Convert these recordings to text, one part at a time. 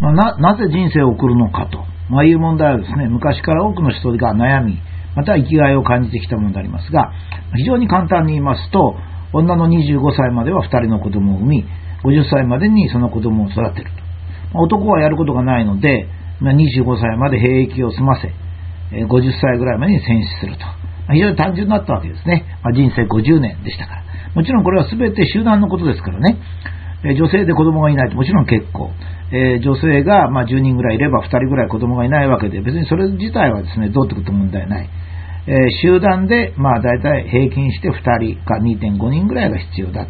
まあ、なぜ人生を送るのかと、まあ、いう問題はですね、昔から多くの人が悩み、また生きがいを感じてきたものでありますが、非常に簡単に言いますと、女の25歳までは2人の子供を産み、50歳までにその子供を育てると。男はやることがないので、25歳まで兵役を済ませ、50歳ぐらいまでに戦死すると。非常に単純だったわけですね。人生50年でしたから。もちろんこれは全て集団のことですからね。女性で子供がいないともちろん結構。女性が10人ぐらいいれば2人ぐらい子供がいないわけで、別にそれ自体はですね、どうってこと問題ない。集団でだいたい平均して2人か 2.5 人ぐらいが必要だ。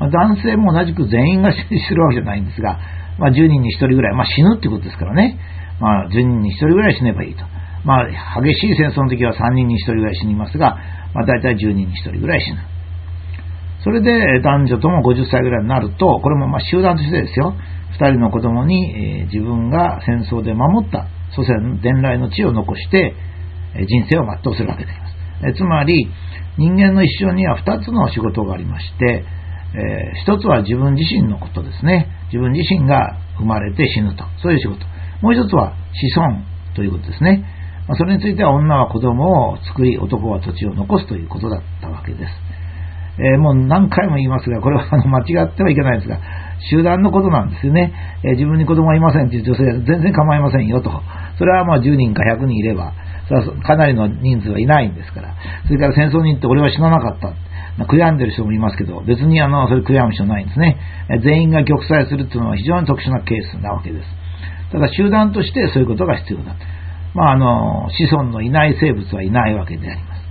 男性も同じく全員が死するわけじゃないんですが、10人に1人ぐらい、死ぬってことですからね。10人に1人ぐらい死ねばいいと。激しい戦争の時は3人に1人ぐらい死にますが、だいたい10人に1人ぐらい死ぬ。それで男女とも50歳ぐらいになると、これも集団としてですよ、2人の子供に自分が戦争で守った祖先伝来の地を残して人生を全うするわけであります。つまり人間の一生には2つの仕事がありまして、1つは自分自身のことですね。自分自身が生まれて死ぬと、そういう仕事。もう1つは子孫ということですね。それについては女は子供を作り、男は土地を残すということだったわけです。もう何回も言いますが、これは間違ってはいけないんですが、集団のことなんですよね。自分に子供がいませんという女性は全然構いませんよと。それは10人か100人いれば、それはかなりの人数はいないんですから。それから戦争に行って俺は死ななかった。悔やんでる人もいますけど、別にそれ悔やむ人ないんですね。全員が玉砕するというのは非常に特殊なケースなわけです。ただ集団としてそういうことが必要だ。子孫のいない生物はいないわけであります。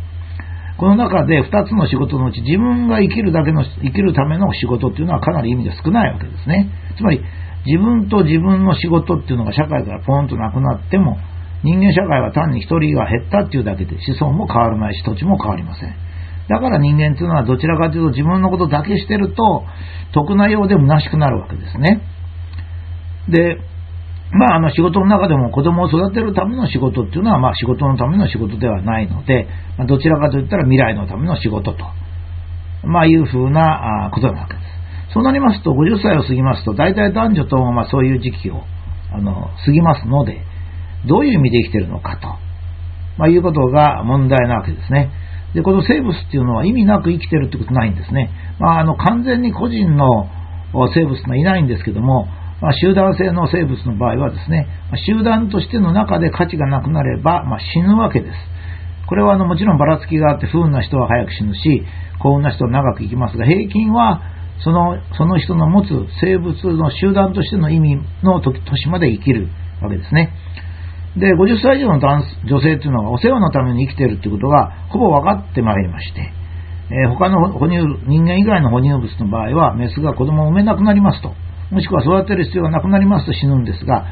この中で2つの仕事のうち、自分が生きるための仕事というのはかなり意味が少ないわけですね。つまり自分と自分の仕事っていうのが社会からポンとなくなっても、人間社会は単に1人が減ったっていうだけで子孫も変わらないし、土地も変わりません。だから人間というのはどちらかというと自分のことだけしてると得なようで虚しくなるわけですね。で、仕事の中でも子供を育てるための仕事っていうのは仕事のための仕事ではないので、どちらかといったら未来のための仕事と、いうふうなことなわけです。そうなりますと50歳を過ぎますと、大体男女ともそういう時期を過ぎますので、どういう意味で生きているのかと、いうことが問題なわけですね。で、この生物っていうのは意味なく生きているってことないんですね。完全に個人の生物がいないんですけども、集団性の生物の場合はですね、集団としての中で価値がなくなれば、死ぬわけです。これはもちろんばらつきがあって、不運な人は早く死ぬし、幸運な人は長く生きますが、平均はその人の持つ生物の集団としての意味の年まで生きるわけですね。で、50歳以上の女性というのはお世話のために生きているということがほぼ分かってまいりまして、他の人間以外の哺乳物の場合はメスが子供を産めなくなりますと、もしくは育てる必要がなくなりますと死ぬんですが、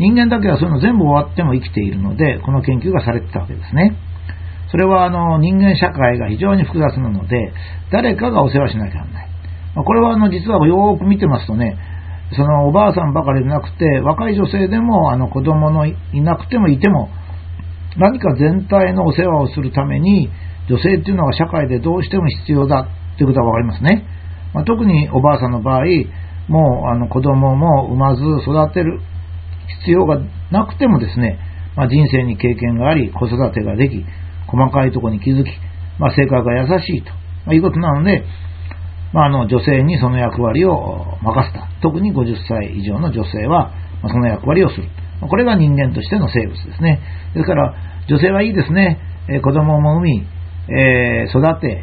人間だけはそういうの全部終わっても生きているので、この研究がされてたわけですね。それは人間社会が非常に複雑なので、誰かがお世話しなきゃならない。これは実はよーく見てますとね、おばあさんばかりでなくて、若い女性でも子供のいなくてもいても、何か全体のお世話をするために女性っていうのが社会でどうしても必要だということはわかりますね。特におばあさんの場合、もう子供も産まず育てる必要がなくてもですね、人生に経験があり、子育てができ、細かいところに気づき、性格が優しいと、いうことなので、女性にその役割を任せた。特に50歳以上の女性はその役割をする。これが人間としての生物ですね。ですから女性はいいですね。子供も産み、育て、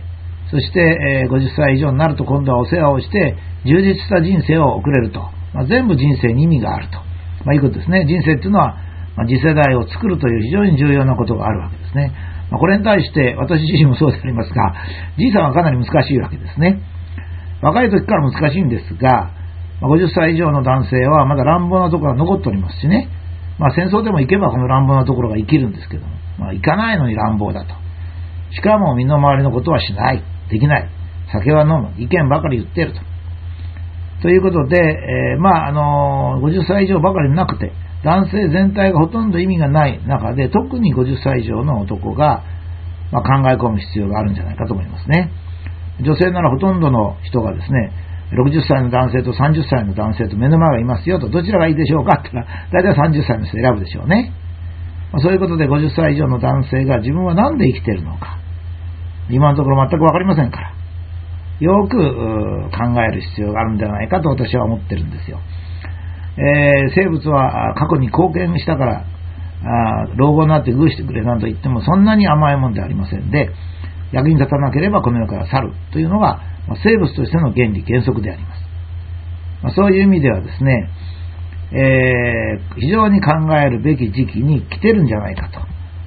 そして50歳以上になると今度はお世話をして充実した人生を送れると、全部人生に意味があると、いうことですね。人生というのは次世代を作るという非常に重要なことがあるわけですね。これに対して私自身もそうでありますが、じいさんはかなり難しいわけですね。若い時から難しいんですが、50歳以上の男性はまだ乱暴なところが残っておりますしね、戦争でも行けばこの乱暴なところが生きるんですけども、行かないのに乱暴だと。しかも身の回りのことはしない、できない、酒は飲む、意見ばかり言っているということで、50歳以上ばかりなくて、男性全体がほとんど意味がない中で、特に50歳以上の男が、考え込む必要があるんじゃないかと思いますね。女性ならほとんどの人がですね、60歳の男性と30歳の男性と目の前がいますよと、どちらがいいでしょうかって言ったら、大体30歳の人選ぶでしょうね。そういうことで50歳以上の男性が自分は何で生きているのか、今のところ全く分かりませんから、よく考える必要があるんじゃないかと私は思ってるんですよ。生物は過去に貢献したから、老後になってグーしてくれなんと言ってもそんなに甘いもんではありませんで、役に立たなければこの世から去るというのが生物としての原理原則であります。そういう意味ではですね、非常に考えるべき時期に来てるんじゃないか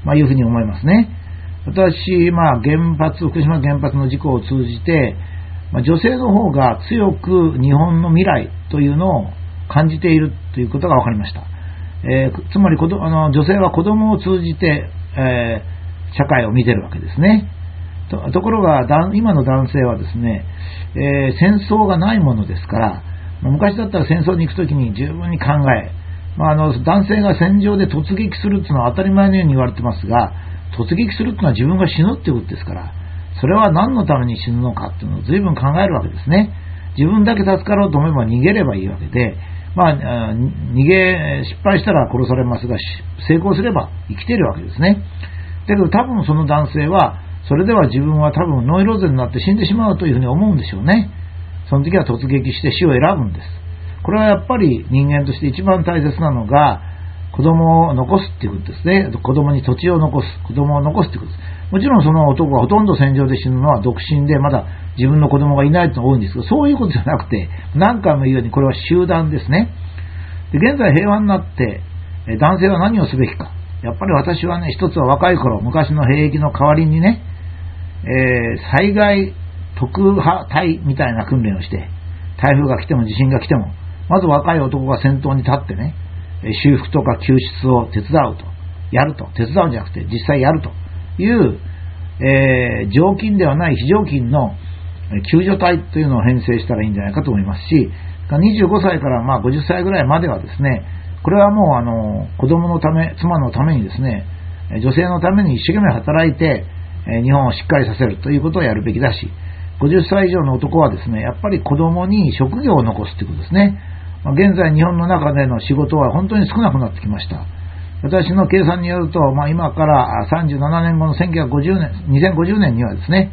と、いうふうに思いますね。私、福島原発の事故を通じて、女性の方が強く日本の未来というのを感じているということが分かりました。つまり女性は子供を通じて、社会を見てるわけですね。ところが今の男性はですね、戦争がないものですから、昔だったら戦争に行くときに十分に考え、男性が戦場で突撃するというのは当たり前のように言われてますが、突撃するというのは自分が死ぬということですから、それは何のために死ぬのかというのを随分考えるわけですね。自分だけ助かろうと思えば逃げればいいわけで、失敗したら殺されますが、成功すれば生きているわけですね。だけど多分その男性は、それでは自分は多分ノイローゼになって死んでしまうというふうに思うんでしょうね。その時は突撃して死を選ぶんです。これはやっぱり人間として一番大切なのが、子供を残すっていうことですね。子供に土地を残す、子供を残すってことです。もちろんその男はほとんど戦場で死ぬのは独身で、まだ自分の子供がいないと多いんですけど、そういうことじゃなくて、何回も言うようにこれは集団ですね。で、現在平和になって、男性は何をすべきか。やっぱり私はね、一つは若い頃、昔の兵役の代わりにね、災害特派隊みたいな訓練をして、台風が来ても地震が来ても、まず若い男が先頭に立ってね、修復とか救出を手伝うと、手伝うんじゃなくて実際やるという、常勤ではない非常勤の救助隊というのを編成したらいいんじゃないかと思いますし、25歳から50歳ぐらいまではですね、これはもう子供のため、妻のためにですね、女性のために一生懸命働いて、日本をしっかりさせるということをやるべきだし、50歳以上の男はですね、やっぱり子供に職業を残すということですね。現在日本の中での仕事は本当に少なくなってきました。私の計算によると、今から37年後の2050年にはですね、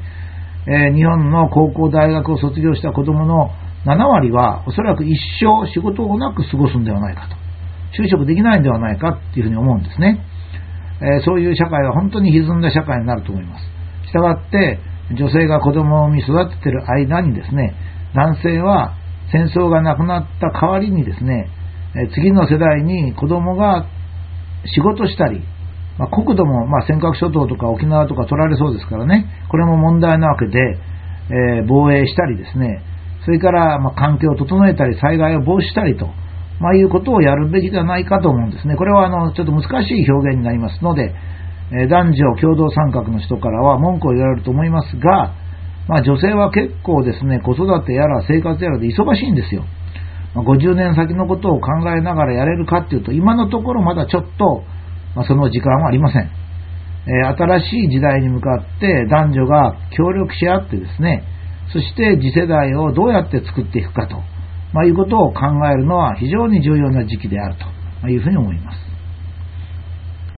日本の高校大学を卒業した子供の7割はおそらく一生仕事をなく過ごすんではないかと、就職できないんではないかっていうふうに思うんですね。そういう社会は本当に歪んだ社会になると思います。したがって女性が子供に育てている間にですね、男性は戦争がなくなった代わりにですね、次の世代に子供が仕事したり、国土も尖閣諸島とか沖縄とか取られそうですからね、これも問題なわけで、防衛したりですね、それから環境を整えたり災害を防止したりと、いうことをやるべきではないかと思うんですね。これはちょっと難しい表現になりますので、男女共同参画の人からは文句を言われると思いますが、女性は結構ですね、子育てやら生活やらで忙しいんですよ。50年先のことを考えながらやれるかっていうと、今のところまだちょっと、その時間はありません。新しい時代に向かって男女が協力し合ってですね、そして次世代をどうやって作っていくかと、いうことを考えるのは非常に重要な時期であるというふうに思います。